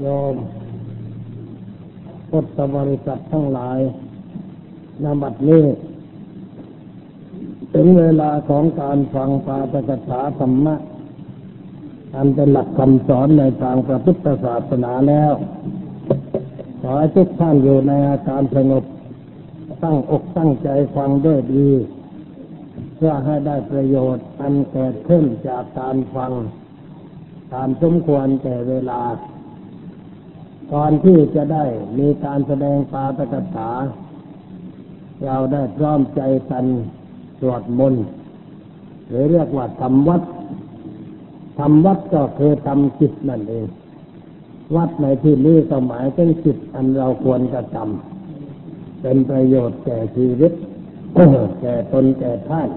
โยมพุทธบริษัททั้งหลายณ บัดนี้ถึงเวลาของการฟังปาฐกถาธรรมะอันเป็นหลักคำสอนในทางพระพุทธศาสนาแล้วขอให้ทุกท่านอยู่ในอาการสงบตั้งอกตั้งใจฟังด้วยดีเพื่อให้ได้ประโยชน์อันเกิดขึ้นจากการฟังตามสมควรแก่เวลาก่อนที่จะได้มีการแสดงปาฐกถาเราได้พร้อมใจกันสวดมนต์หรือเรียกว่าทำวัดก็คือทำจิตนั่นเองวัดในที่นี้ก็หมายถึงจิตอันเราควรกระทำเป็นประโยชน์แก่ชีวิต แก่ตนแก่ท่าน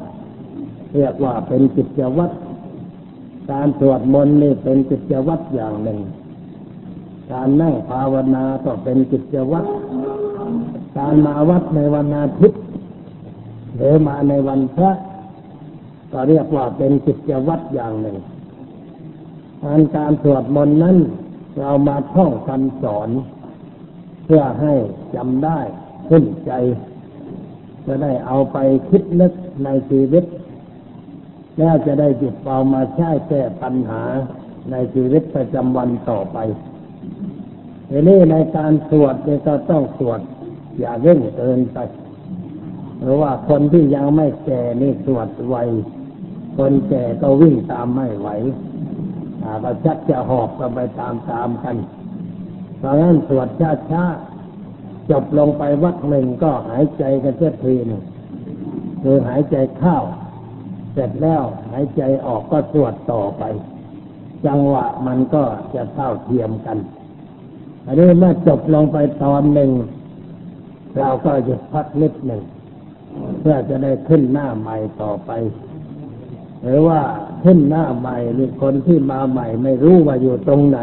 เรียกว่าเป็นกิจวัตรการสวดมนต์นี่เป็นกิจวัตรอย่างหนึ่งการนั่งภาวนาก็เป็นกิจวัตรการมาวัดในวันอาทิตย์หรือมาในวันพระก็เรียกว่าเป็นกิจวัตรอย่างหนึ่งการสวดมนต์นั้นเรามาท่องคำสอนเพื่อให้จำได้ขึ้นใจจะได้เอาไปคิดนึกในชีวิตแล้วจะได้หยิบเอามาใช้แก้ปัญหาในชีวิตประจำวันต่อไปทีนี้ในการสวดเนี่ยก็ต้องสวดอย่าเร่งเกินไปเพราะว่าคนที่ยังไม่แก่นี่สวดไวคนแก่ก็วิ่งตามไม่ไหวก็ชักจะหอบกันไปตามๆกันเพราะงั้นสวดช้าๆจบลงไปวักหนึ่งก็หายใจกันเสียทีหนึ่งคือหายใจเข้าเสร็จแล้วหายใจออกก็สวดต่อไปจังหวะมันก็จะเท่าเทียมกันอันนี้เมื่อจบลงไปตอนหนึ่งเราก็จะพักนิดหนึ่งเพื่อจะได้ขึ้นหน้าใหม่ต่อไปหรือว่าขึ้นหน้าใหม่หรือคนที่มาใหม่ไม่รู้ว่าอยู่ตรงไหน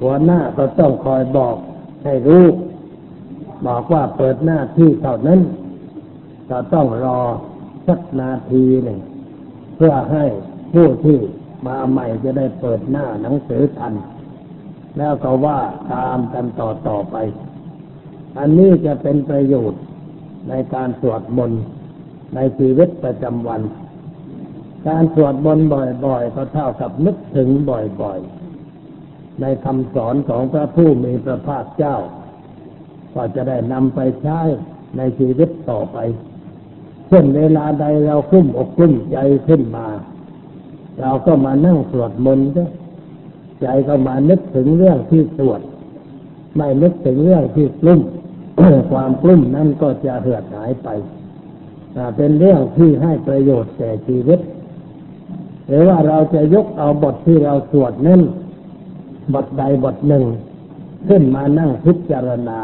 หัวหน้าก็ต้องคอยบอกให้รู้บอกว่าเปิดหน้าที่เท่านั้นก็ต้องรอสักนาทีหนึ่งเพื่อให้ผู้ที่มาใหม่จะได้เปิดหน้าหนังสือทันแล้วก็ว่าตามกันต่อไปอันนี้จะเป็นประโยชน์ในการสวดมนต์ในชีวิตประจำวันการสวดมนต์บ่อยๆก็เท่ากับนึกถึงบ่อยๆในคำสอนของพระผู้มีพระภาคเจ้าก็จะได้นำไปใช้ในชีวิตต่อไปเช่นเวลาใดเราคุ้มอกคุ้มใจขึ้นมาเราก็มานั่งสวดมนต์ใจก็มานึกถึงเรื่องที่สวดไม่นึกถึงเรื่องที่กลุ้ม ความกลุ้มนั่นก็จะเหือดหายไปเป็นเรื่องที่ให้ประโยชน์แก่ชีวิตหรือว่าเราจะยกเอาบทที่เราสวดนั้นบทใดบทหนึ่งขึ้นมานั่งพิจารณา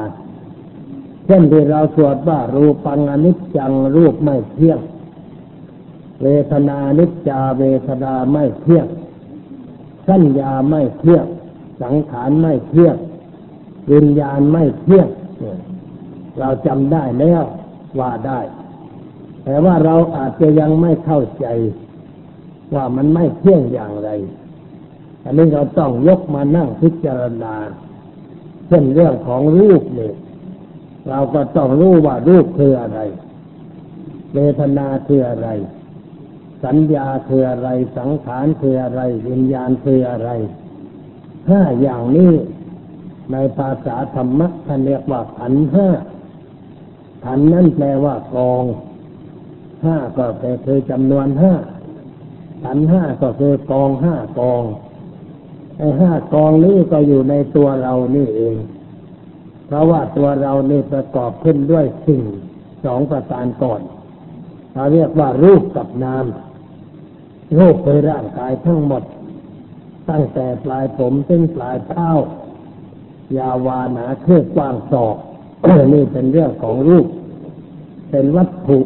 เช่นที่เราสวดว่ารูปังอนิจจังรูปไม่เที่ยงเวทนานิจจาเวทนาไม่เที่ยงสัญญาไม่เที่ยงสังขารไม่เที่ยงวิญญาณไม่เที่ยงเราจำได้แล้วว่าได้แต่ว่าเราอาจจะยังไม่เข้าใจว่ามันไม่เที่ยงอย่างไรอันนี้เราต้องยกมานั่งพิจารณาเช่นเรื่องของรูปเนี่ยเราก็ต้องรู้ว่ารูปคืออะไรเวทนาคืออะไรสัญญาคืออะไรสังขารคืออะไรวิญญาณคืออะไรห้าอย่างนี้ในภาษาธรรมะท่านเรียกว่าขันธ์ห้าขันธ์นั่นแปลว่ากองห้าก็แปลคือจำนวนห้าขันธ์ห้าก็คือกองห้ากองไอ้ห้ากองนี้ก็อยู่ในตัวเรานี่เองเพราะว่าตัวเรานี่ประกอบขึ้นด้วยสิ่งสองประการก่อนเราเรียกว่ารูปกับนามรูปคือร่างกายทั้งหมดตั้งแต่ปลายผมถึงปลายเท้ายาววาหนาคืบกว้างศอก นี่เป็นเรื่องของรูปเป็นวัตถุ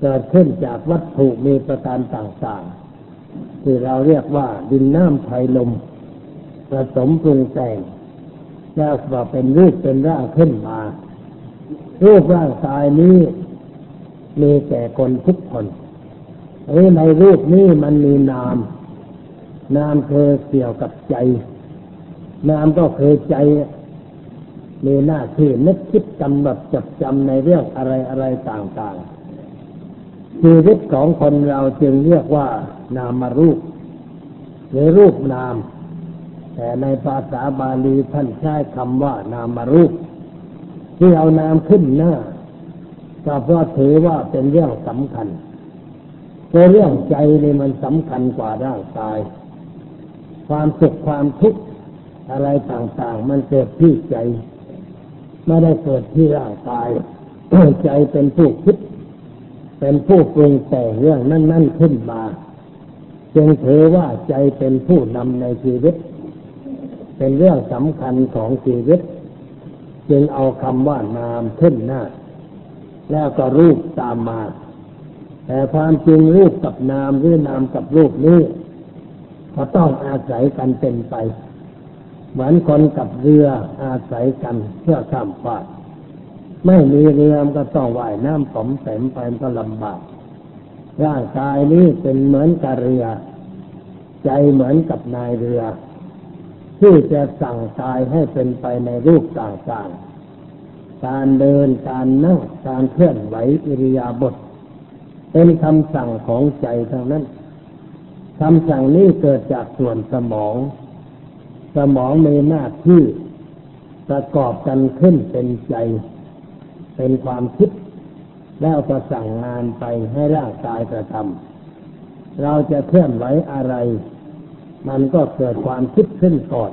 เกิดขึ้นจากวัตถุมีประการต่างๆที่เราเรียกว่าดินน้ำไฟลมผสมปรุงแต่งแล้วก็เป็นรูปเป็นร่างขึ้นมารูปร่างกายนี้มีแก่คนทุกคนในรูปนี้มันมีนามคือเกี่ยวกับใจ นามก็เคยใจมีหน้าที่นึกคิดกำหนดจดจำในเรื่องอะไรอะไรต่างๆชีวิตของคนเราจึงเรียกว่านามรูปหรือรูปนามแต่ในภาษาบาลีท่านใช้คำว่านามรูปที่เอานามขึ้นหน้าก็เพราะถือว่าเป็นเรื่องสำคัญแต่เรื่องใจนี่มันสำคัญกว่าร่างกายความสุขความทุกข์อะไรต่างๆมันเกิดที่ใจไม่ได้เกิดที่ร่างกาย ใจเป็นผู้คิดเป็นผู้ปรุงแต่งเรื่องนั้นๆขึ้นมาจึงถือว่าใจเป็นผู้นำในชีวิตเป็นเรื่องสำคัญของชีวิตจึงเอาคำว่านามขึ้นหน้าแล้วก็รูปตามมาแต่ความจริงรูปกับนามหรือนามกับรูปนี้ก็ต้องอาศัยกันเป็นไปเหมือนคนกับเรืออาศัยกันเพื่อข้ามฟากไม่มีเรือก็ต้องว่ายน้ำสมแสมไปก็ลำบากร่างกายนี้เป็นเหมือนกับเรือใจเหมือนกับนายเรือที่จะสั่งกายให้เป็นไปในรูปต่างๆการเดินการนั่งการเคลื่อนไหวอิริยาบถเป็นคำสั่งของใจทั้งนั้นคำสั่งนี้เกิดจากส่วนสมองสมองมีหน้าที่ประกอบกันขึ้นเป็นใจเป็นความคิดแล้วก็สั่งงานไปให้ร่างกายกระทำเราจะเคลื่อนไหวอะไรมันก็เกิดความคิดขึ้นก่อน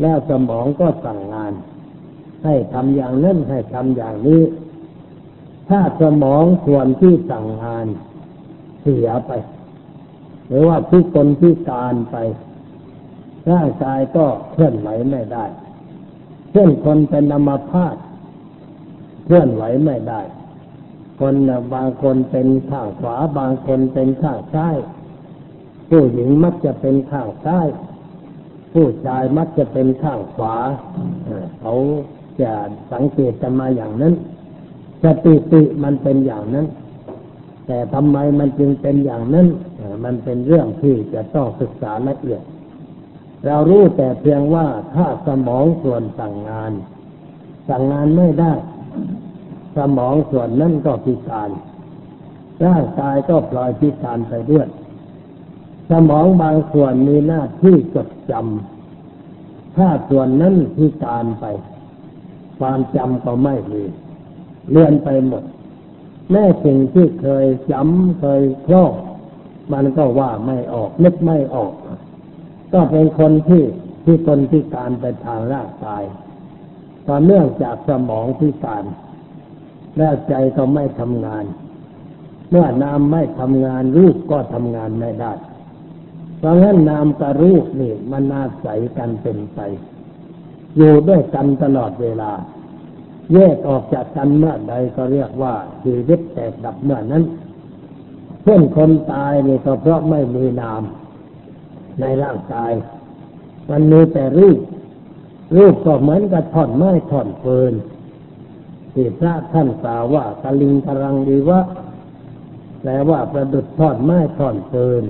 แล้วสมองก็สั่งงานให้ทำอย่างนั้นให้ทำอย่างนี้ถ้าสมองส่วนที่สั่งงานเสียไปหรือว่าผู้คนพิการไปร่างกายก็เคลื่อนไหวไม่ได้เช่นคนเป็นอัมพาตเคลื่อนไหวไม่ได้คนบางคนเป็นข้างขวาบางคนเป็นข้างซ้ายผู้หญิงมักจะเป็นข้างซ้ายผู้ชายมักจะเป็นข้างขวาเขาจะสังเกตกันมาอย่างนั้นสติมันเป็นอย่างนั้นแต่ทำไมมันจึงเป็นอย่างนั้นมันเป็นเรื่องที่จะต้องศึกษาละเอียดเรารู้แต่เพียงว่าถ้าสมองส่วนสั่งงานไม่ได้สมองส่วนนั้นก็พิการร่างกายก็ปล่อยพิการไปด้วยสมองบางส่วนมีหน้าที่จดจำถ้าส่วนนั้นพิการไปความจำก็ไม่มีเลื่อนไปหมดแม้สิ่งที่เคยจำเคยคล่องมันก็ว่าไม่ออกนึกไม่ออกก็เป็นคนที่คนพิการไปทางร่างกายต่อเนื่องจากสมองพิการแล้วใจก็ไม่ทำงานเมื่อนามไม่ทำงานรูปก็ทำงานไม่ได้เพราะงั้นนามกับรูปนี่มันอาศัยกันเป็นไปอยู่ด้วยกันตลอดเวลาแยกออกจากกันเมื่อใดก็เรียกว่าชีวิตแตกดับเมื่อนั้นเช่นคนตายนี่ก็เพราะไม่มีนามในร่างกายมันมีแต่รูปก็เหมือนกับท่อนไม้ท่อนฟืนที่พระท่านกล่าวว่ากลิงกรังดีวะแปลว่าประดุจท่อนไม้ท่อนฟืน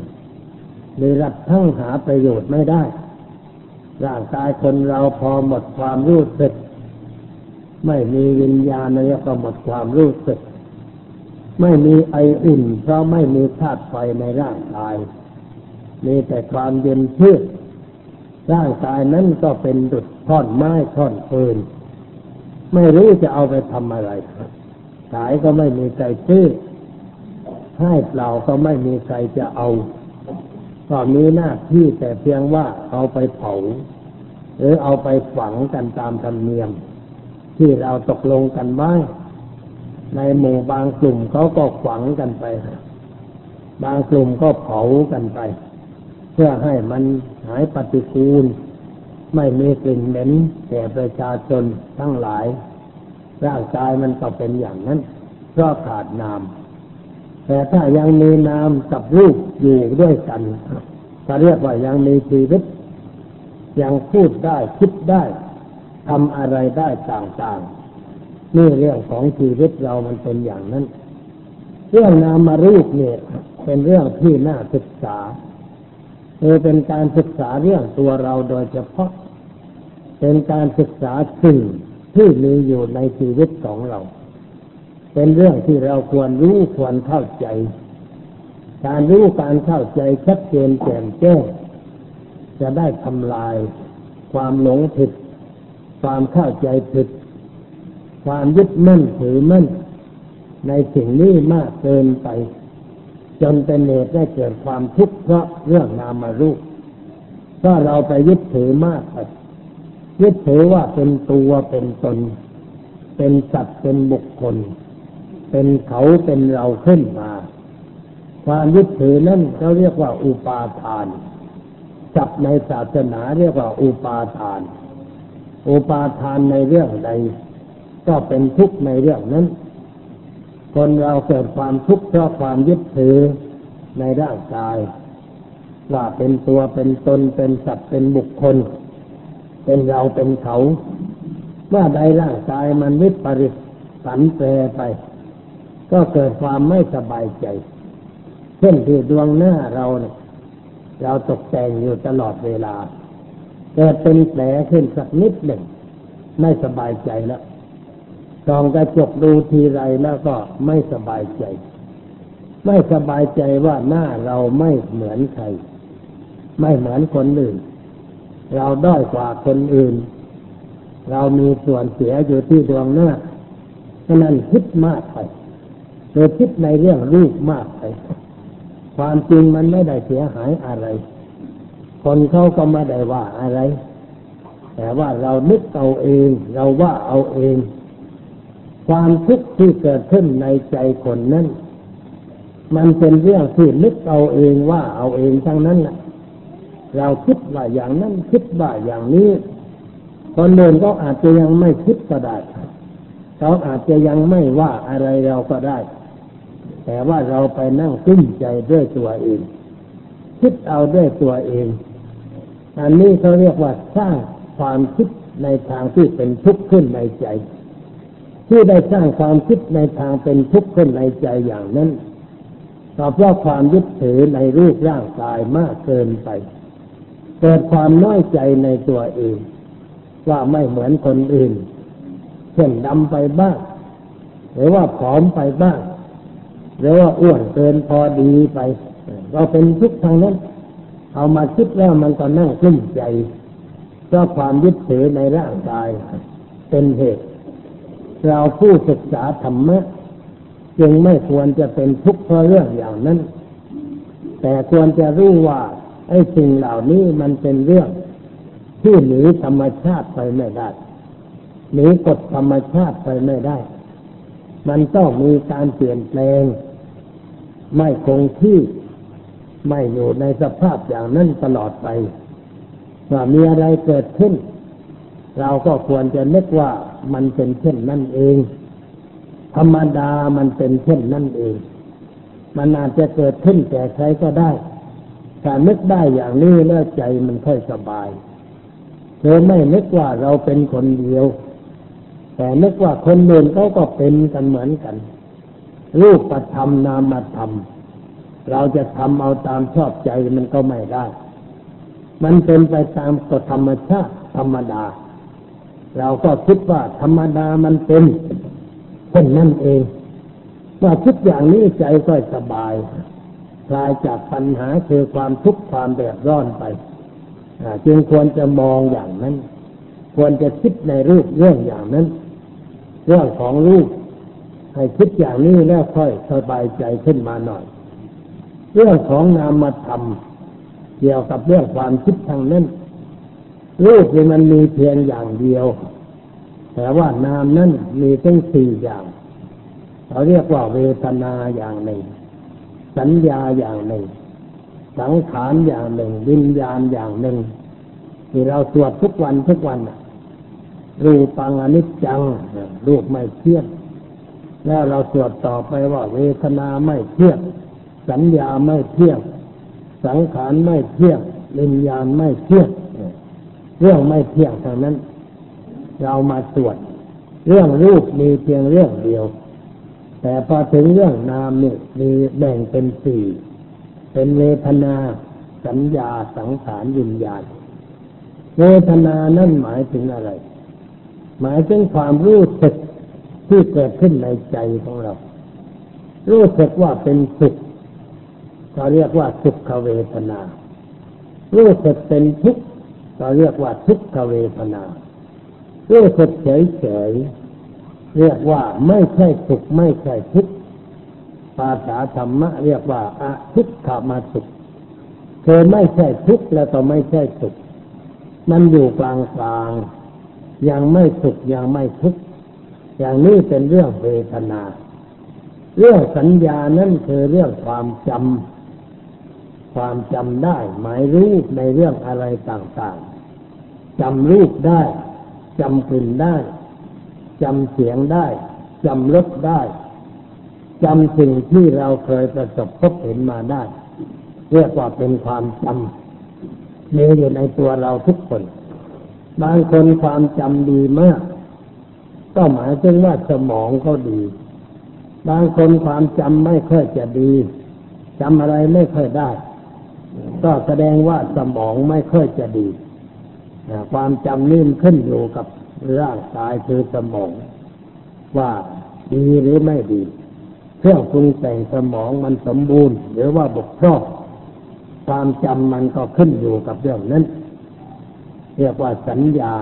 ในรับทั้งหาประโยชน์ไม่ได้ร่างกายคนเราพอหมดความรู้สึกไม่มีวิญญาณอะไรก็หมดความรู้สึกไม่มีไออุ่นเพราะไม่มีธาตุไฟในร่างกายมีแต่ความเย็นชืดร่างกายนั้นก็เป็นดุจท่อนไม้ท่อนฟืนไม่รู้จะเอาไปทำอะไรขายก็ไม่มีใครซื้อให้เปล่าก็ไม่มีใครจะเอาก็มีหน้าที่แต่เพียงว่าเอาไปเผาหรือเอาไปฝังกันตามธรรมเนียมที่เราตกลงกันไว้ในหมู่บางกลุ่มเขาก็ฝังกันไปบางกลุ่มก็เผากันไปเพื่อให้มันหายปฏิกูลไม่มีกลิ่นเหม็นแก่ประชาชนทั้งหลายร่างกายมันก็เป็นอย่างนั้นเพราะขาดนามแต่ถ้ายังมีนามกับรูปอยู่ด้วยกันก็เรียกว่ายังมีชีวิตยังพูดได้คิดได้ทำอะไรได้ต่างๆนี่เรื่องของชีวิตเรามันเป็นอย่างนั้นเรื่องนามรูปเนี่ยเป็นเรื่องที่น่าศึกษาเป็นการศึกษาเรื่องตัวเราโดยเฉพาะ เป็นการศึกษาสิ่งที่มีอยู่ในชีวิตของเราเป็นเรื่องที่เราควรรู้ควรเข้าใจการรู้การเข้าใจชัดเจนแจ่มแจ้งจะได้ทำลายความหลงผิดความเข้าใจผิดความยึดมั่นถือมั่นในสิ่งนี้มากเกินไปจนเป็นเหตุให้เกิดความทุกข์เพราะเรื่องนามรูปก็เราไปยึดถือมากไปยึดถือว่าเป็นตัวเป็นตนเป็นสัตว์เป็นบุคคลเป็นเขาเป็นเราขึ้นมาความยึดถือนั่นเขาเรียกว่าอุปาทานศัพท์ในศาสนาเรียกว่าอุปาทานอุปาทานในเรื่องใดก็เป็นทุกข์ในเรื่องนั้นคนเราเกิดความทุกข์เพราะความยึดถือในร่างกายว่าเป็นตัวเป็นตนเป็นสัตว์เป็นบุคคลเป็นเราเป็นเขาเมื่อใดร่างกายมันวิปริตผันแปรไปก็เกิดความไม่สบายใจเช่นที่ดวงหน้าเราเนี่ยเราตกแต่งอยู่ตลอดเวลาเกิดเป็นแผลขึ้นสักนิดหนึ่งไม่สบายใจแล้วส่องกระจกดูทีไรแล้วก็ไม่สบายใจไม่สบายใจว่าหน้าเราไม่เหมือนใครไม่เหมือนคนอื่นเราด้อยกว่าคนอื่นเรามีส่วนเสียอยู่ที่ดวงหน้าฉะนั้นคิดมากไปโดยคิดในเรื่องรูปมากไปความจริงมันไม่ได้เสียหายอะไรคนเขาก็ไม่ได้ว่าอะไรแต่ว่าเรานึกเอาเองเราว่าเอาเองความทุกข์ที่เกิดขึ้นในใจคนนั้นมันเป็นเรื่องที่นึกเอาเองว่าเอาเองทั้งนั้นน่ะเราคิดว่าอย่างนั้นคิดว่าอย่างนี้คนอื่นก็อาจจะยังไม่คิดก็ได้เขาอาจจะยังไม่ว่าอะไรเราก็ได้แต่ว่าเราไปนั่งกลุ้มใจด้วยตัวเองคิดเอาด้วยตัวเองอันนี้เขาเรียกว่าสร้างความคิดในทางที่เป็นทุกข์ขึ้นในใจที่ได้สร้างความคิดในทางเป็นทุกข์ขึ้นในใจอย่างนั้นก็เพราะความยึดถือในรูปร่างกายมากเกินไปเกิดความน้อยใจในตัวเองว่าไม่เหมือนคนอื่นเช่นดำไปบ้างหรือว่าผอมไปบ้างหรือว่าอ้วนเกินพอดีไปเราเป็นทุกข์ทางนั้นเอามาคิดแล้วมันก็นั่งขึ้นใจเพราะความยึดถือในร่างกายเป็นเหตุเราผู้ศึกษาธรรมะจึงไม่ควรจะเป็นทุกข์เพราะเรื่องอย่างนั้นแต่ควรจะรู้ว่าไอ้สิ่งเหล่านี้มันเป็นเรื่องที่หนีธรรมชาติไปไม่ได้หนีกฎธรรมชาติไปไม่ได้มันต้องมีการเปลี่ยนแปลงไม่คงที่ไม่อยู่ในสภาพอย่างนั้นตลอดไปว่ามีอะไรเกิดขึ้นเราก็ควรจะนึกว่ามันเป็นเช่นนั้นเองธรรมดามันเป็นเช่นนั้นเองมันอาจจะเกิดขึ้นแก่ใครก็ได้แต่นึกได้อย่างนี้แล้วใจมันค่อยสบายเธอไม่นึกว่าเราเป็นคนเดียวแต่นึกว่าคนอื่นเขาก็เป็นกันเหมือนกันรูปธรรมนามธรรมเราจะทำเอาตามชอบใจมันก็ไม่ได้มันเป็นไปตามกฎธรรมชาติธรรมดาเราก็คิดว่าธรรมดามันเป็นเช่นนั้นเองเมื่อคิดอย่างนี้ใจก็สบายคลายจากปัญหาคือความทุกข์ความเดือดร้อนไปจึงควรจะมองอย่างนั้นควรจะคิดในรูปเรื่องอย่างนั้นเรื่องของรูปให้คิดอย่างนี้แล้วค่อยสบายใจขึ้นมาหน่อยเรื่องของนามธรรมเกี่ยวกับเรื่องความคิดทางนั้นรูปนี่มันมีเพียงอย่างเดียวแต่ว่านามนั้นมีตั้ง4อย่างเราเรียกว่าเวทนาอย่างหนึ่งสัญญาอย่างหนึ่งสังขารอย่างหนึ่งวิญญาณอย่างหนึ่งที่เราสวดทุกวันรูปังอนิจจังรูปไม่เที่ยงแล้วเราสวดต่อไปว่าเวทนาไม่เที่ยงสัญญาไม่เที่ยงสังขารไม่เที่ยงวิญญาณไม่เที่ยงเรื่องไม่เที่ยงทางนั้นเรามาสวดเรื่องรูปมีเพียงเรื่องเดียวแต่พอถึงเรื่องนามเนี่ยมีแบ่งเป็น4เป็นเวทนาสัญญาสังขารวิญญาณ เวทนานั่นหมายถึงอะไรหมายถึงความรู้สึกที่เกิดขึ้นในใจของเรารู้สึกว่าเป็นสุขเราเรียกว่าสุขเวทนารู้สึกเป็นทุกข์เราเรียกว่าทุกขเวทนารู้สึกเฉยๆเรียกว่าไม่ใช่สุขไม่ใช่ทุกข์ภาษาธรรมะเรียกว่าอทุกขมาสุขคือไม่ใช่ทุกข์แล้วก็ไม่ใช่สุขมันอยู่กลางๆยังไม่สุขยังไม่ทุกข์อย่างนี้เป็นเรื่องเวทนาเรื่องสัญญานั่นคือเรื่องความจำได้หมายรู้ในเรื่องอะไรต่างๆจำรูปได้จำกลิ่นได้จำเสียงได้จำรสได้จำสิ่งที่เราเคยประสบพบเห็นมาได้เรียกว่าเป็นความจำมีอยู่ในตัวเราทุกคนบางคนความจำดีมากก็หมายถึงว่าสมองเขาดีบางคนความจำไม่ค่อยจะดีจำอะไรไม่ค่อยได้ก็แสดงว่าสมองไม่ค่อยจะดีความจำนี่ขึ้นอยู่กับร่างกายคือสมองว่าดีหรือไม่ดีเครื่องปรุงแต่งสมองมันสมบูรณ์หรือว่าบกพร่องความจำมันก็ขึ้นอยู่กับเรื่องนั้นเรียกว่าสัญญา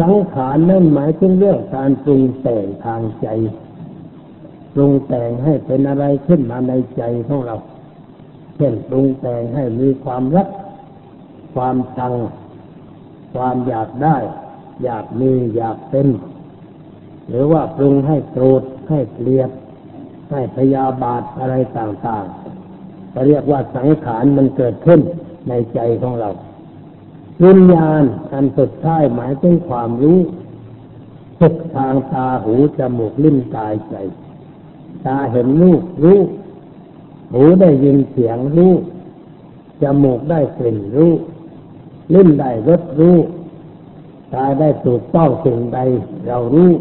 สังขารนั่นหมายถึงเรื่องการปรุงแต่งทางใจปรุงแต่งให้เป็นอะไรขึ้นมาในใจของเราเช่นปรุงแต่งให้มีความรักความชังความอยากได้อยากมีอยากเป็นหรือว่าปรุงให้โกรธให้เกลียดให้พยาบาทอะไรต่างๆจะเรียกว่าสังขารมันเกิดขึ้นในใจของเราวิญญาณอันสุดท้ายหมายถึงความรู้สุขทางตาหูจมูกลิ้นกายใจตาเห็นรูปรู้หูได้ยินเสียงรู้จมูกได้กลิ่นรู้ลิ้นได้รสรู้กายได้สูดต้องสิ่งใดเรารู้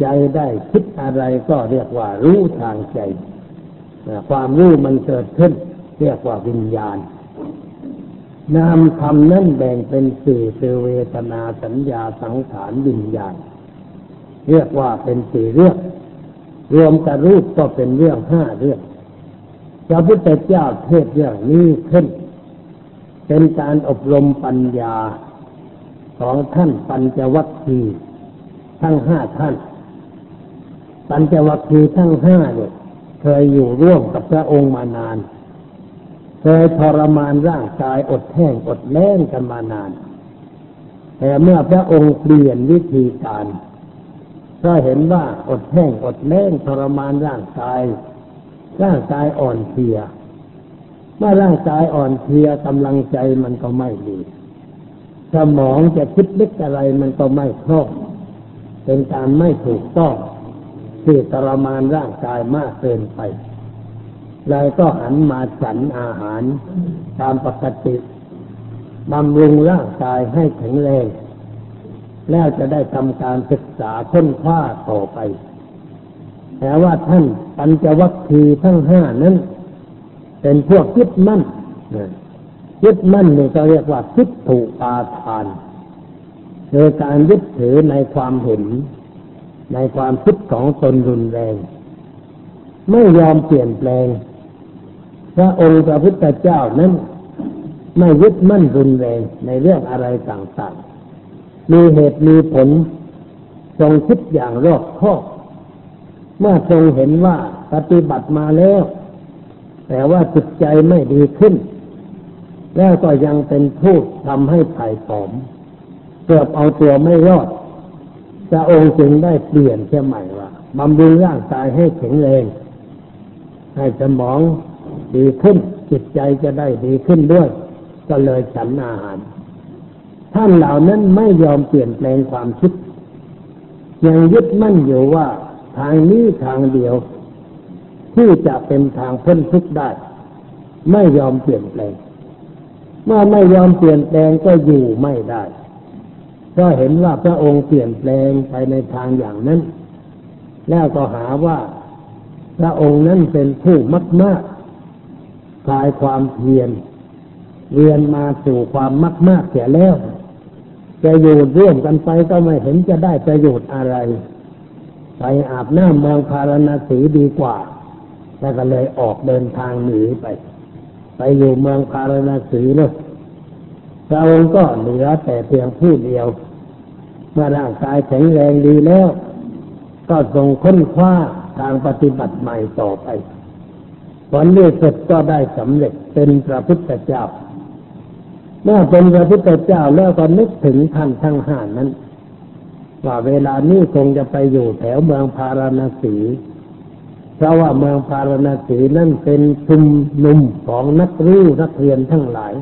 ใจได้คิดอะไรก็เรียกว่ารู้ทางใจความรู้มันเกิดขึ้นเรียกว่าวิญญาณนามธรรมนั้นแบ่งเป็นสี่คือเวทนาสัญญาสังขารวิญญาณเรียกว่าเป็นสี่เรื่องรวมกับรูปก็เป็นเรื่องห้าเรื่องพระพุทธเจ้าเทศเรื่องนี้ขึ้นเป็นการอบรมปัญญาของท่านปัญจวัคคีย์ทั้งห้าท่านปัญจวัคคีย์ทั้งห้าเนี่ยเคยอยู่ร่วมกับพระองค์มานานเคยทรมานร่างกายอดแห้งอดแล้งกันมานานแต่เมื่อพระองค์เปลี่ยนวิธีการก็เห็นว่าอดแห้งอดแล้งทรมานร่างกายอ่อนเพลียเมื่อร่างกายอ่อนเพลียกำลังใจมันก็ไม่ดีสมองจะคิดนึกอะไรมันก็ไม่คล่องเป็นการไม่ถูกต้องที่ทรมานร่างกายมากเกินไปเลยก็หันมาฉันอาหารตามปกติบำรุงร่างกายให้แข็งแรงแล้วจะได้ทำการศึกษาค้นคว้าต่อไปแต่ว่าท่านปัญจวัคคีย์ทั้งห้านั้นเป็นพวกยึดมั่นยึดมั่นนี่ก็เรียกว่าทิฏฐุปาทานโดยการยึดถือในความเห็นในความคิดของตนรุนแรงไม่ยอมเปลี่ยนแปลงพระองค์พระพุทธเจ้านั้นไม่ยึดมั่นรุนแรงในเรื่องอะไรต่างๆมีเหตุมีผลทรงคิดอย่างรอบคอบเมื่อทรงเห็นว่าปฏิบัติมาแล้วแต่ว่าจิตใจไม่ดีขึ้นแล้วก็ยังเป็นผู้ทำให้ผ่ายผอมเกือบเอาตัวไม่รอดพระองค์จึงได้เปลี่ยนเช่นใหม่ว่าบำรุงร่างกายให้แข็งแรงให้สมองดีขึ้นจิตใจจะได้ดีขึ้นด้วยก็เลยฉันอาหารท่านเหล่านั้นไม่ยอมเปลี่ยนแปลงความคิดยังยึดมั่นอยู่ว่าทางนี้ทางเดียวที่จะเป็นทางพ้นทุกข์ได้ไม่ยอมเปลี่ยนแปลงเมื่อไม่ยอมเปลี่ยนแปลงก็อยู่ไม่ได้ก็เห็นว่าพระองค์เปลี่ยนแปลงไปในทางอย่างนั้นแล้วก็หาว่าพระองค์นั้นเป็นผู้มากมากคลายความเพียร เวียนมาสู่ความมากๆเสียแล้วจะอยู่ร่วมกันไปก็ไม่เห็นจะได้ประโยชน์อะไรไปอาบน้ำเมืองพาราณสีดีกว่าแล้วก็เลยออกเดินทางหนีไปอยู่เมืองพาราณสีเนอะพระองค์ก็เหลือแต่เพียงผู้เดียวเมื่อร่างกายแข็งแรงดีแล้วก็ทรงค้นคว้าทางปฏิบัติใหม่ต่อไปผลที่สุดก็ได้สำเร็จเป็นพระพุทธเจ้าเมื่อเป็นพระพุทธเจ้าแล้วก็นึกถึงท่านทั้งห้านั้นว่าเวลานี้คงจะไปอยู่แถวเมืองพาราณสีเพราะว่าเมืองพาราณสีนั่นเป็นชุมนุมของนักเรียนทั้งหลาย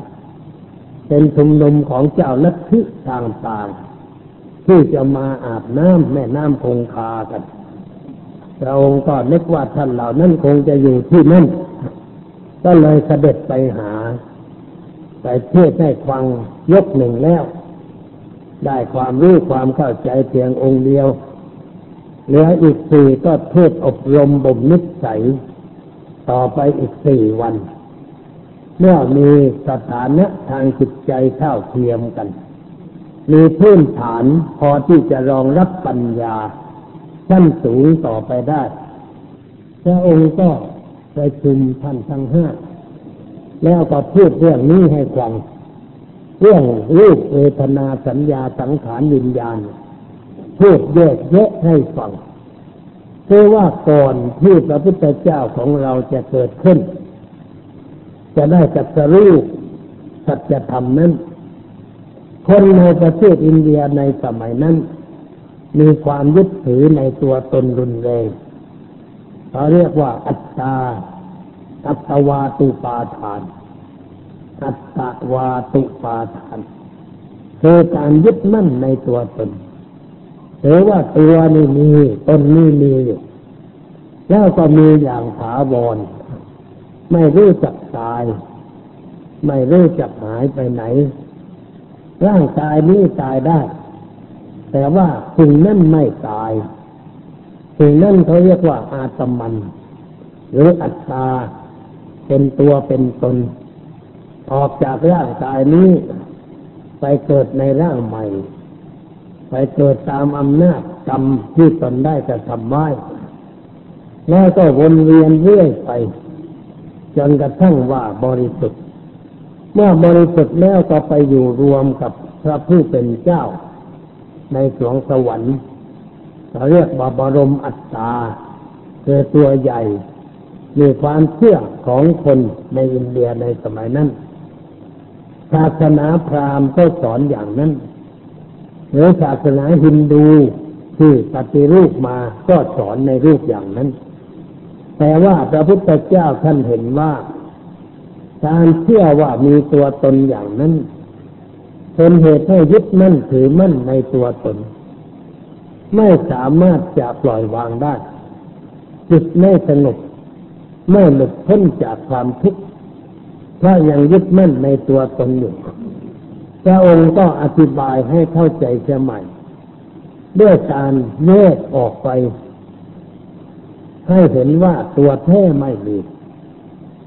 เป็นชุมนุมของเจ้าลัทธิต่างๆที่จะมาอาบน้ำแม่น้ำคงคากันพระองค์ก็นึกว่าท่านเหล่านั้นคงจะอยู่ที่นั่นก็เลยเสด็จไปหาไปเทศน์ให้ฟังยกหนึ่งแล้วได้ความรู้ความเข้าใจเพียงองค์เดียวเหลืออีกสี่ก็เทศน์อบรมบ่มนิสัยต่อไปอีก4 วันเมื่อมีสถานะทางจิตใจเท่าเทียมกันมีพื้นฐานพอที่จะรองรับปัญญาชั้นสูงต่อไปได้พระองค์ก็ประชุมท่านทั้งห้าแล้วก็พูดเรื่องนี้ให้ฟังเรื่องรูปเวทนาสัญญาสังขารวิญญาณพูดแยกแยะให้ฟังเพราะว่าก่อนที่พระพุทธเจ้าของเราจะเกิดขึ้นจะได้ตรัสรู้สัจธรรมนั้นคนในประเทศอินเดียในสมัยนั้นมีความยึดถือในตัวตนรุนแรงเขาเรียกว่าอัตวาตุปาทานอัตวาตุปาทานคือการยึดมั่นในตัวตนถือว่าตัวนี่มีตนนี่มีอยู่แล้วก็มีอย่างถาวรไม่รู้จักตายไม่รู้จักหายไปไหนร่างกายนี้ตายได้แต่ว่าสิ่งนั้นไม่ตายสิ่งนั้นเขาเรียกว่าอาตมันหรืออัตตาเป็นตัวเป็นตนออกจากร่างกายนี้ไปเกิดในร่างใหม่ไปเกิดตามอำนาจกรรมที่ตนได้กระทำไว้แล้วก็วนเวียนเรื่อยไปจนกระทั่งว่าบริสุทธิ์เมื่อบริสุทธิ์แล้วก็ไปอยู่รวมกับพระผู้เป็นเจ้าในสวงสวรรค์เขาเรียกว่าบรมอัตตาคือตัวใหญ่มีความเชื่อของคนในอินเดียในสมัยนั้นศาสนาพราหมณ์ก็สอนอย่างนั้นหรือศาสนาฮินดูที่ปฏิรูปมาก็สอนในรูปอย่างนั้นแต่ว่าพระพุทธเจ้าท่านเห็นว่าการเชื่อว่ามีตัวตนอย่างนั้นเป็นเหตุให้ยึดมั่นถือมั่นในตัวตนไม่สามารถจะปล่อยวางได้จิตไม่สงบไม่หลุดพ้นจากความทุกข์เพราะยังยึดมั่นในตัวตนอยู่พระองค์ก็อธิบายให้เข้าใจเสียใหม่ด้วยการแยกออกไปให้เห็นว่าตัวแท้ไม่มี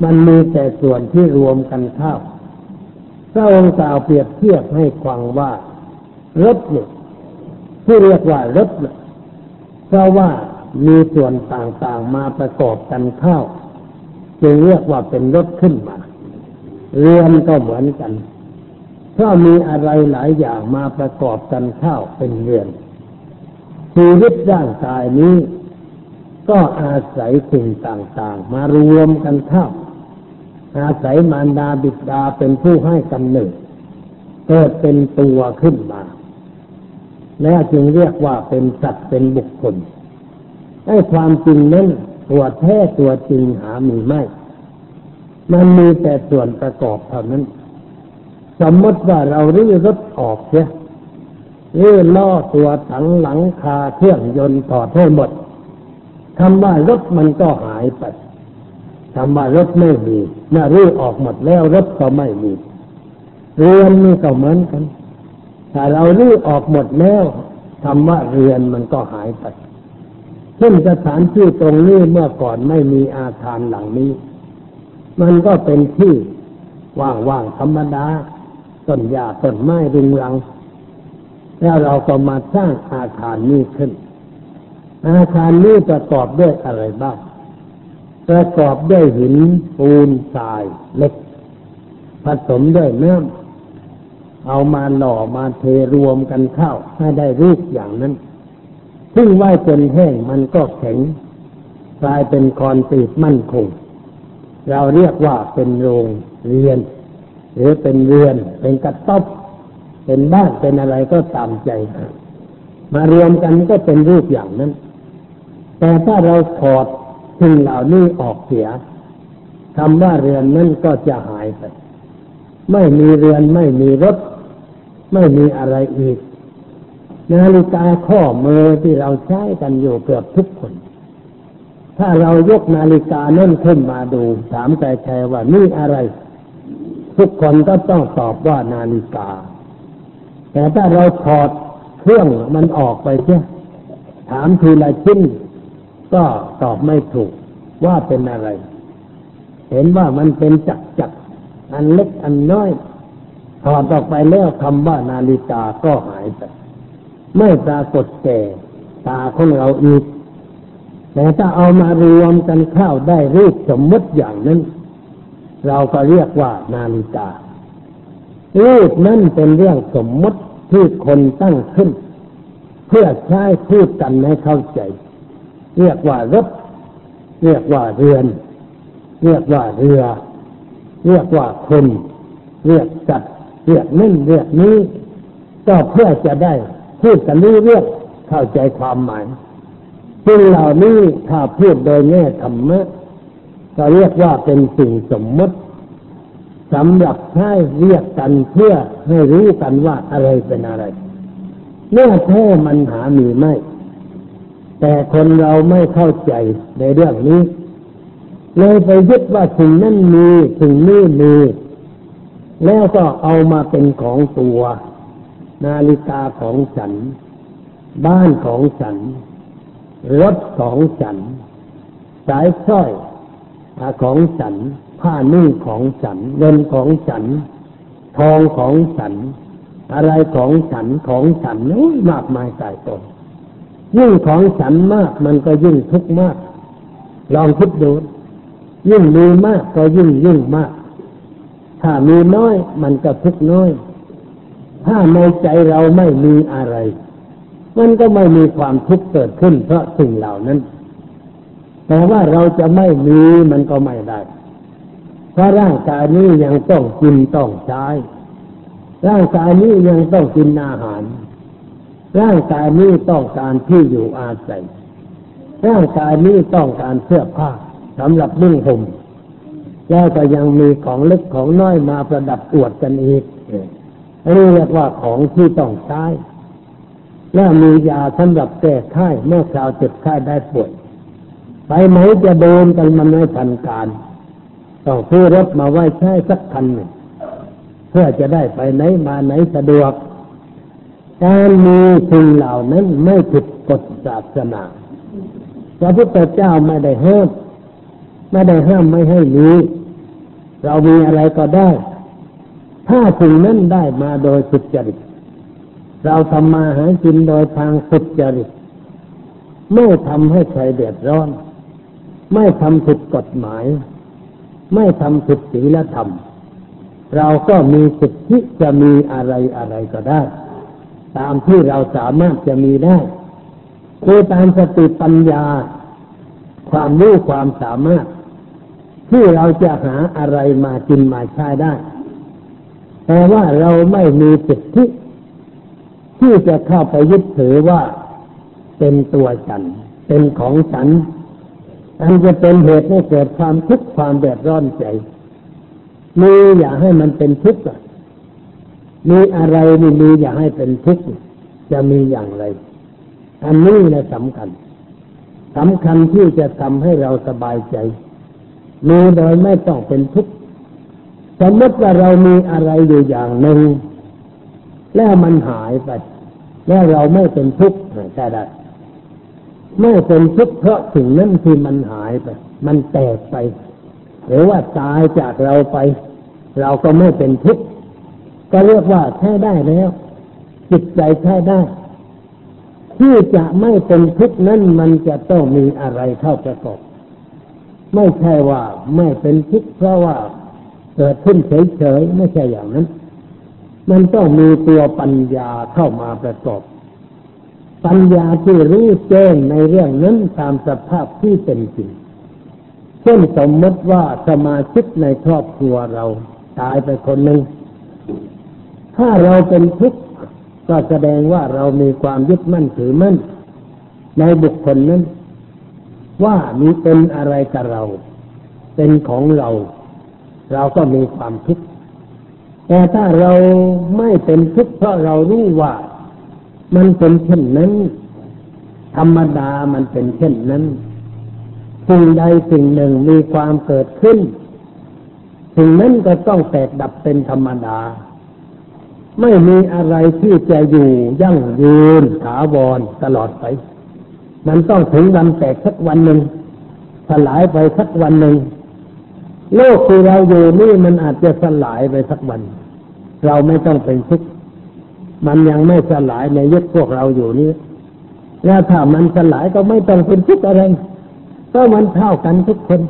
มันมีแต่ส่วนที่รวมกันเข้าพระองค์กล่าวเปรียบเทียบให้ฟังว่ารถเนี่ยที่เรียกว่ารถเพราะว่ามีส่วนต่างๆมาประกอบกันเข้าจึงเรียกว่าเป็นรถขึ้นมาเรือนก็เหมือนกันเพราะมีอะไรหลายอย่างมาประกอบกันเข้าเป็นเรือนชีวิตร่างกายนี้ก็อาศัยสิ่งต่างๆมารวมกันเข้าอาศัยมารดาบิดาเป็นผู้ให้กำเนิดเกิดเป็นตัวขึ้นมาและจึงเรียกว่าเป็นสัตว์เป็นบุคคลให้ความจริงนั้นตัวแท้ตัวจริงหามีไม่มันมีแต่ส่วนประกอบเท่านั้นสมมติว่าเรารื้อรถออกเสียรื้อล้อตัวถังหลังคาเครื่องยนต์ถอดให้หมดคำว่ารถมันก็หายไปคำว่ารถไม่มีเมื่อรื้อออกหมดแล้วรถก็ไม่มีเรือนนี่ก็เหมือนกันถ้าเรารื้อออกหมดแล้วคำว่าเรือนมันก็หายไปเช่นสถานที่ตรงนี้เมื่อก่อนไม่มีอาคารหลังนี้มันก็เป็นที่ ว่างๆธรรมดาต้นหญ้าต้นไม้ริมหลังแล้วเราก็มาสร้างอาคารนี้ขึ้นอาคารนี้ประกอบด้วยอะไรบ้างประกอบด้วยหินปูนทรายเหล็กผสมด้วยน้ำเอามาหล่อมาเทรวมกันเข้าให้ได้รูปอย่างนั้นซึ่งไว้จนแห้งมันก็แข็งกลายเป็นคอนกรีตมั่นคงเราเรียกว่าเป็นโรงเรือนหรือเป็นเรือนเป็นกระต๊อบเป็นบ้านเป็นอะไรก็ตามใจมารวมกันก็เป็นรูปอย่างนั้นแต่ถ้าเราถอดสิ่งเหล่านี้ออกเสียคำว่าเรือนนั้นก็จะหายไปไม่มีเรือนไม่มีรถไม่มีอะไรอีกนาฬิกาข้อมือที่เราใช้กันอยู่เกือบทุกคนถ้าเรายกนาฬิกานั่นขึ้นมาดูถามใจใครว่านี่อะไรทุกคนก็ต้องตอบว่านาฬิกาแต่ถ้าเราถอดเครื่องมันออกไปเสียถามทีละชิ้นก็ตอบไม่ถูกว่าเป็นอะไรเห็นว่ามันเป็นจักรอันเล็กอันน้อยถอดออกไปแล้วคำว่านาฬิกาก็หายไปไม่ปรากฏแก่ตาของเราอีกแต่ถ้าเอามารวมกันเข้าได้รูปสมมติอย่างนั้นเราก็เรียกว่านาฬิการูปนั้นเป็นเรื่องสมมติที่คนตั้งขึ้นเพื่อใช้พูดกันให้เข้าใจเรียกว่ารถเรียกว่าเรือนเรียกว่าเรือเรียกว่าคนเรียกสัตว์เรียกนั่นเรียกนี้ก็เพื่อจะได้พูดกันรู้เรื่องเข้าใจความหมายสิ่งเหล่านี้ถ้าพูดโดยแง่ธรรมะก็เรียกว่าเป็นสิ่งสมมติสำหรับให้เรียกกันเพื่อให้รู้กันว่าอะไรเป็นอะไรเนื้อแท้มันหามีไม่แต่คนเราไม่เข้าใจในเรื่องนี้เลยไปยึดว่าสิ่งนั้นมีสิ่งนี้มีแล้วก็เอามาเป็นของตัวนาฬิกาของฉันบ้านของฉันรถของฉันสายสร้อยของฉันผ้านุ่งของฉันเงินของฉันทองของฉันอะไรของฉันมากมายหลายตัวยิ่งของฉันมากมันก็ยิ่งทุกข์มากลองคิดดูยิ่งมีมากก็ยิ่งมากถ้ามีน้อยมันก็ทุกข์น้อยถ้าในใจเราไม่มีอะไรมันก็ไม่มีความทุกข์เกิดขึ้นเพราะสิ่งเหล่านั้นแต่ว่าเราจะไม่มีมันก็ไม่ได้เพราะร่างกายนี้ยังต้องกินต้องใช้ร่างกายนี้ยังต้องกินอาหารร่างกายนี้ต้องการที่อยู่อาศัยร่างกายนี้ต้องการเสื้อผ้าสำหรับนุ่งห่มแล้วก็ยังมีของเล็กของน้อยมาประดับอวดกันอีกนี่เรียกว่าของที่ต้องใช้แล้วมียาสำหรับแก้ไข้เมื่อคราวเจ็บไข้ได้ป่วยไปไหนจะเดินกันมันไม่ทันการต้องซื้อรถมาไว้ใช้สักคันหนึ่งเพื่อจะได้ไปไหนมาไหนสะดวกการมีสิ่งเหล่านั้นไม่ผิดกฎศาสนาพระพุทธเจ้าไม่ได้ห้ามไม่ให้มีเรามีอะไรก็ได้ถ้าสิ่งนั้นได้มาโดยสุจริตเราทำมาหากินโดยทางสุจริตไม่ทำให้ใครเดือดร้อนไม่ทำผิดกฎหมายไม่ทำผิดศีลธรรมเราก็มีสิทธิจะมีอะไรก็ได้ตามที่เราสามารถจะมีได้คือตามสติปัญญาความรู้ความสามารถที่เราจะหาอะไรมากินมาใช้ได้แต่ว่าเราไม่มีสิทธิที่จะเข้าไปยึดถือว่าเป็นตัวฉันเป็นของฉันอันจะเป็นเหตุให้เกิดความทุกข์ความเดือดร้อนใจมีอย่าให้มันเป็นทุกข์มีอะไรมีอย่าให้เป็นทุกข์จะมีอย่างไรอันนี้แหละสำคัญที่จะทำให้เราสบายใจมีโดยไม่ต้องเป็นทุกข์สมมติว่าเรามีอะไรอยู่อย่างหนึ่งแล้วมันหายไปแล้วเราไม่เป็นทุกข์ใช่ได้ไม่เป็นทุกข์เพราะสิ่งนั้นที่มันหายไปมันแตกไปหรือว่าตายจากเราไป เราก็ไม่เป็นทุกข์ก็เรียกว่าใช้ได้แล้วจิตใจใช้ได้ที่จะไม่เป็นทุกข์นั้นมันจะต้องมีอะไรเข้าประกอบไม่ใช่ว่าไม่เป็นทุกข์เพราะว่าเกิดขึ้นเฉยๆไม่ใช่อย่างนั้นมันต้องมีตัวปัญญาเข้ามาประกอบปัญญาที่รู้แจ้งในเรื่องนั้นตามสภาพที่เป็นจริงเช่นสมมติว่าสมาชิกในครอบครัวเราตายไปคนหนึ่งถ้าเราเป็นทุกข์ก็แสดงว่าเรามีความยึดมั่นถือมั่นในบุคคลนั้นว่ามีเป็นอะไรกับเราเป็นของเราเราก็มีความทุกข์แต่ถ้าเราไม่เป็นทุกข์เพราะเรารู้ว่ามันเป็นเช่นนั้นธรรมดามันเป็นเช่นนั้นสิ่งใดสิ่งหนึ่งมีความเกิดขึ้นสิ่งนั้นก็ต้องแตกดับเป็นธรรมดาไม่มีอะไรที่จะอยู่ยั่งยืนถาวรตลอดไปมันต้องถึงวันแตกสักวันหนึ่งสลายไปสักวันหนึ่งโลกที่เราอยู่นี่มันอาจจะสลายไปสักวันเราไม่ต้องเป็นทุกข์มันยังไม่สลายในยุคพวกเราอยู่นี้แล้วถ้ามันสลายก็ไม่ต้องเป็นทุกข์อะไรก็มันเท่ากันทุกคน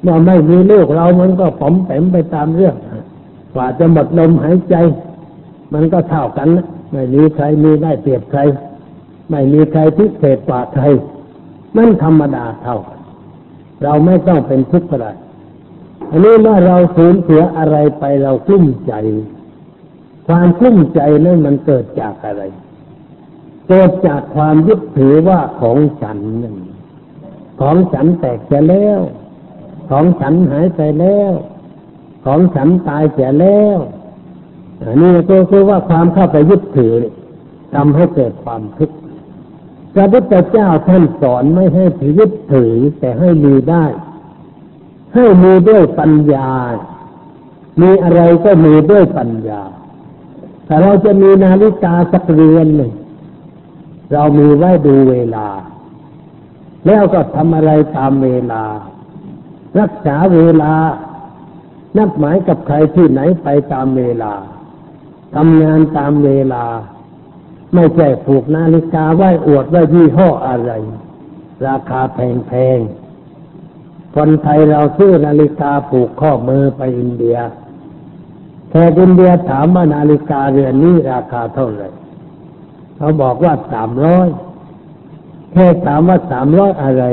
เมื่อไม่มีลูกเรามันก็ผอมแผมไปตามเรื่องกว่าจะหมดลมหายใจมันก็เท่ากันนะไม่มีใครมีได้เปรียบใครไม่มีใครพิเศษกว่าใครมันธรรมดาเท่ากันเราไม่ต้องเป็นทุกข์อะไรอันนี้เมื่อเราสูญเสียอะไรไปเรากลุ้มใจความกลุ้มใจนั้นมันเกิดจากอะไรเกิดจากความยึดถือว่าของฉันนั่นของฉันแตกเสียแล้วของฉันหายไปแล้วของฉันตายเสียแล้วอันนี้ก็คือว่าความเข้าไปยึดถือทำให้เกิดความทุกข์พระพุทธเจ้าท่านสอนไม่ให้ยึดถือแต่ให้มีได้ให้มีด้วยปัญญามีอะไรก็มีด้วยปัญญาถ้าเราจะมีนาฬิกาสักเรือนหนึ่งเรามีไว้ดูเวลาแล้วก็ทำอะไรตามเวลารักษาเวลานัดหมายกับใครที่ไหนไปตามเวลาทำงานตามเวลาไม่ใช่ผูกนาฬิกาไว้อวดว่ายี่ห้ออะไรราคาแพงๆคนไทยเราซื้อนาฬิกาผูกข้อมือไปอินเดียแขกอินเดียถามว่านาฬิกาเรือนนี้ราคาเท่าไหร่เขาบอกว่า300แค่ถามว่า300อะไร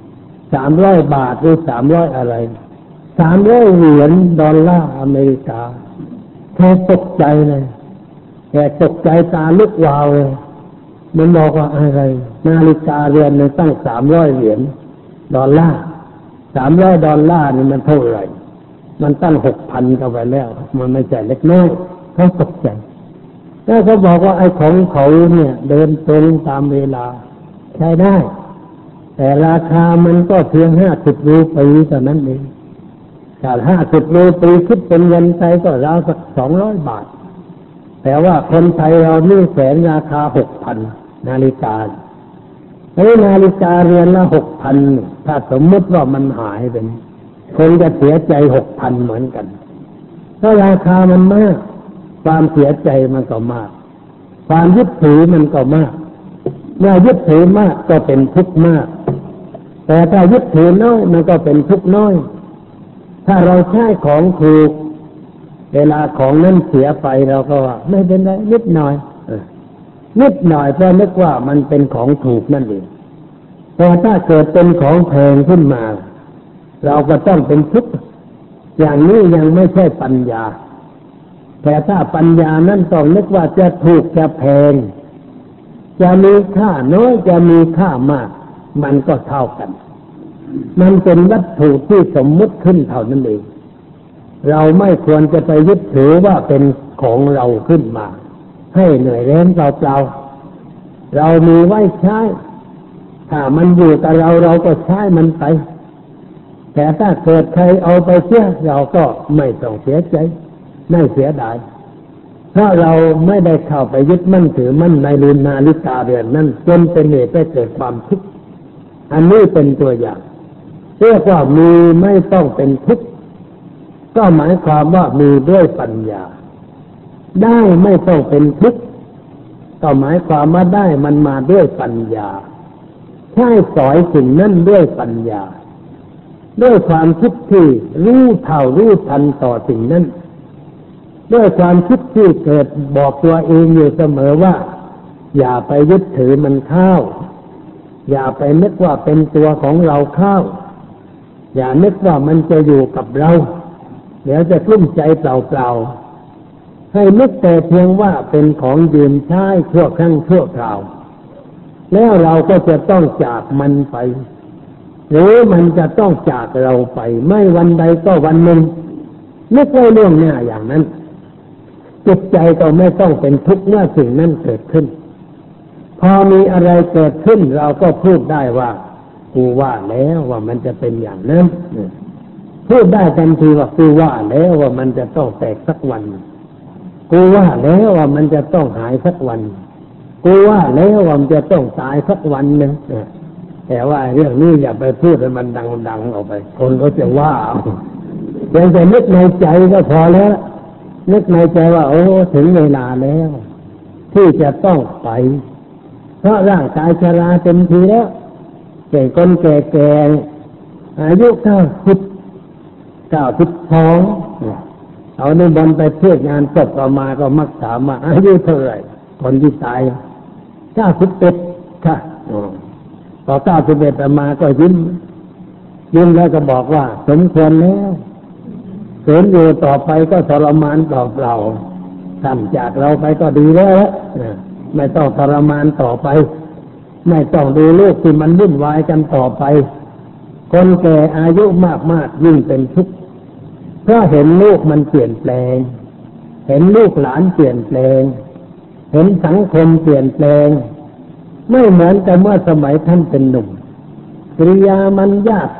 300 บาทหรือ300อะไร$300 แค่ตกใจเลยแค่ตกใจตาลุกวาวเลยมันบอกว่าอะไรนาฬิกาเรือนมันตั้ง$300$300นี่มันเท่าไหร่มันตั้ง 6,000 เข้าไปแล้วมันไม่ใช่เล็กน้อยเขาตกใจแล้วเขาบอกว่าไอ้ของเขาเนี่ยเดินตรงตามเวลาใช้ได้แต่ราคามันก็เพียง50 รูปีเท่านั้นเองจาก50 รูปีคิดเป็นเงินไทยก็ราวสัก200 บาทแต่ว่าคนไทยเรานี่แสนราคา 6,000 นาฬิกาไอ้นาฬิกาเรือนละ 6,000 ถ้าสมมติว่ามันหายไปคนจะเสียใจ 6,000 เหมือนกันเพราะราคามันมากความเสียใจมันก็มากความยึดถือมันก็มากเมื่อยึดถือมากก็เป็นทุกข์มากแต่ถ้ายึดถือน้อยมันก็เป็นทุกข์น้อยถ้าเราใช้ของถูกเวลาของนั้นเสียไปเราก็ว่าไม่เป็นไรนิดหน่อยเพราะนึกว่ามันเป็นของถูกนั่นเองแต่ถ้าเกิดเป็นของแพงขึ้นมาเราก็ต้องเป็นทุกข์อย่างนี้ยังไม่ใช่ปัญญาแต่ถ้าปัญญานั้นต้องนึกว่าจะถูกจะแพงจะมีค่าน้อยจะมีค่ามากมันก็เท่ากันมันเป็นวัตถุที่สมมุติขึ้นเท่านั้นเองเราไม่ควรจะไปยึดถือว่าเป็นของเราขึ้นมาให้เหนื่อยแรงเปล่าๆเรามีไว้ใช้ถ้ามันอยู่กับเราเราก็ใช้มันไปแต่ถ้าเกิดใครเอาไปเสียเราก็ไม่ต้องเสียใจไม่เสียดายถ้าเราไม่ได้เข้าไปยึดมั่นถือมั่นในเรือนนาฬิกาเรือนนั้นจนเป็นเหตุให้เกิดความทุกข์อันนี้เป็นตัวอย่างเรียกว่ามีไม่ต้องเป็นทุกข์ ก็หมายความว่ามีด้วยปัญญาได้ไม่ต้องเป็นทุกข์ก็หมายความว่าได้มันมาด้วยปัญญาใช้สอยสิ่งนั้นด้วยปัญญาด้วยความคิดที่รู้เท่ารู้ทันต่อสิ่งนั้นด้วยความคิดที่เกิดบอกตัวเองอยู่เสมอว่าอย่าไปยึดถือมันเข้าอย่าไปนึกว่าเป็นตัวของเราเข้าอย่านึกว่ามันจะอยู่กับเราเดี๋ยวจะกลุ้มใจเปล่าๆให้นึกแต่เพียงว่าเป็นของยืมใช้ชั่วครั้งชั่วคราวแล้วเราก็จะต้องจากมันไปหรือมันจะต้องจากเราไปไม่วันใดก็วันหนึ่งไม่ใช่เรื่องหน้าอย่างนั้นจิตใจก็ไม่ต้องเป็นทุกข์เมื่อสิ่งนั้นเกิดขึ้นพอมีอะไรเกิดขึ้นเราก็พูดได้ว่ากูว่าแล้วว่ามันจะเป็นอย่างนั้นพูดได้ทันทีว่ากูว่าแล้วว่ามันจะต้องแตกสักวันกูว่าแล้วว่ามันจะต้องหายสักวันกูว่าแล้วว่ามันจะต้องตายสักวันนึงแต่ว่าเรื่องนี้อย่าไปพูดให้มันดังๆออกไปคนก็จะว่าเพียงแต่นึกในใจก็พอแล้วนึกในใจว่าโอ้ถึงเวลาแล้วที่จะต้องไปเพราะร่างกายชราเต็มทีแล้วแก่คนแก่ๆอายุ92เอาในบอลไปเพื่องานศพต่อมาก็มักถามว่าอายุเท่าไหร่คนที่ตาย91ค่ะพอ91ต่อมาก็ยิ้มแล้วก็บอกว่าสมควรแล้วเกิดอยู่ต่อไปก็ทรมานเปล่าๆท่านจากเราไปก็ดีแล้วไม่ต้องทรมานต่อไปไม่ต้องดูโลกที่มันวุ่นวายกันต่อไปคนแก่อายุมากๆยิ่งเป็นทุกข์เพราะเห็นโลกมันเปลี่ยนแปลงเห็นลูกหลานเปลี่ยนแปลงเห็นสังคมเปลี่ยนแปลงไม่เหมือนแต่เมื่อสมัยท่านเป็นหนุ่มกิริยามันยาก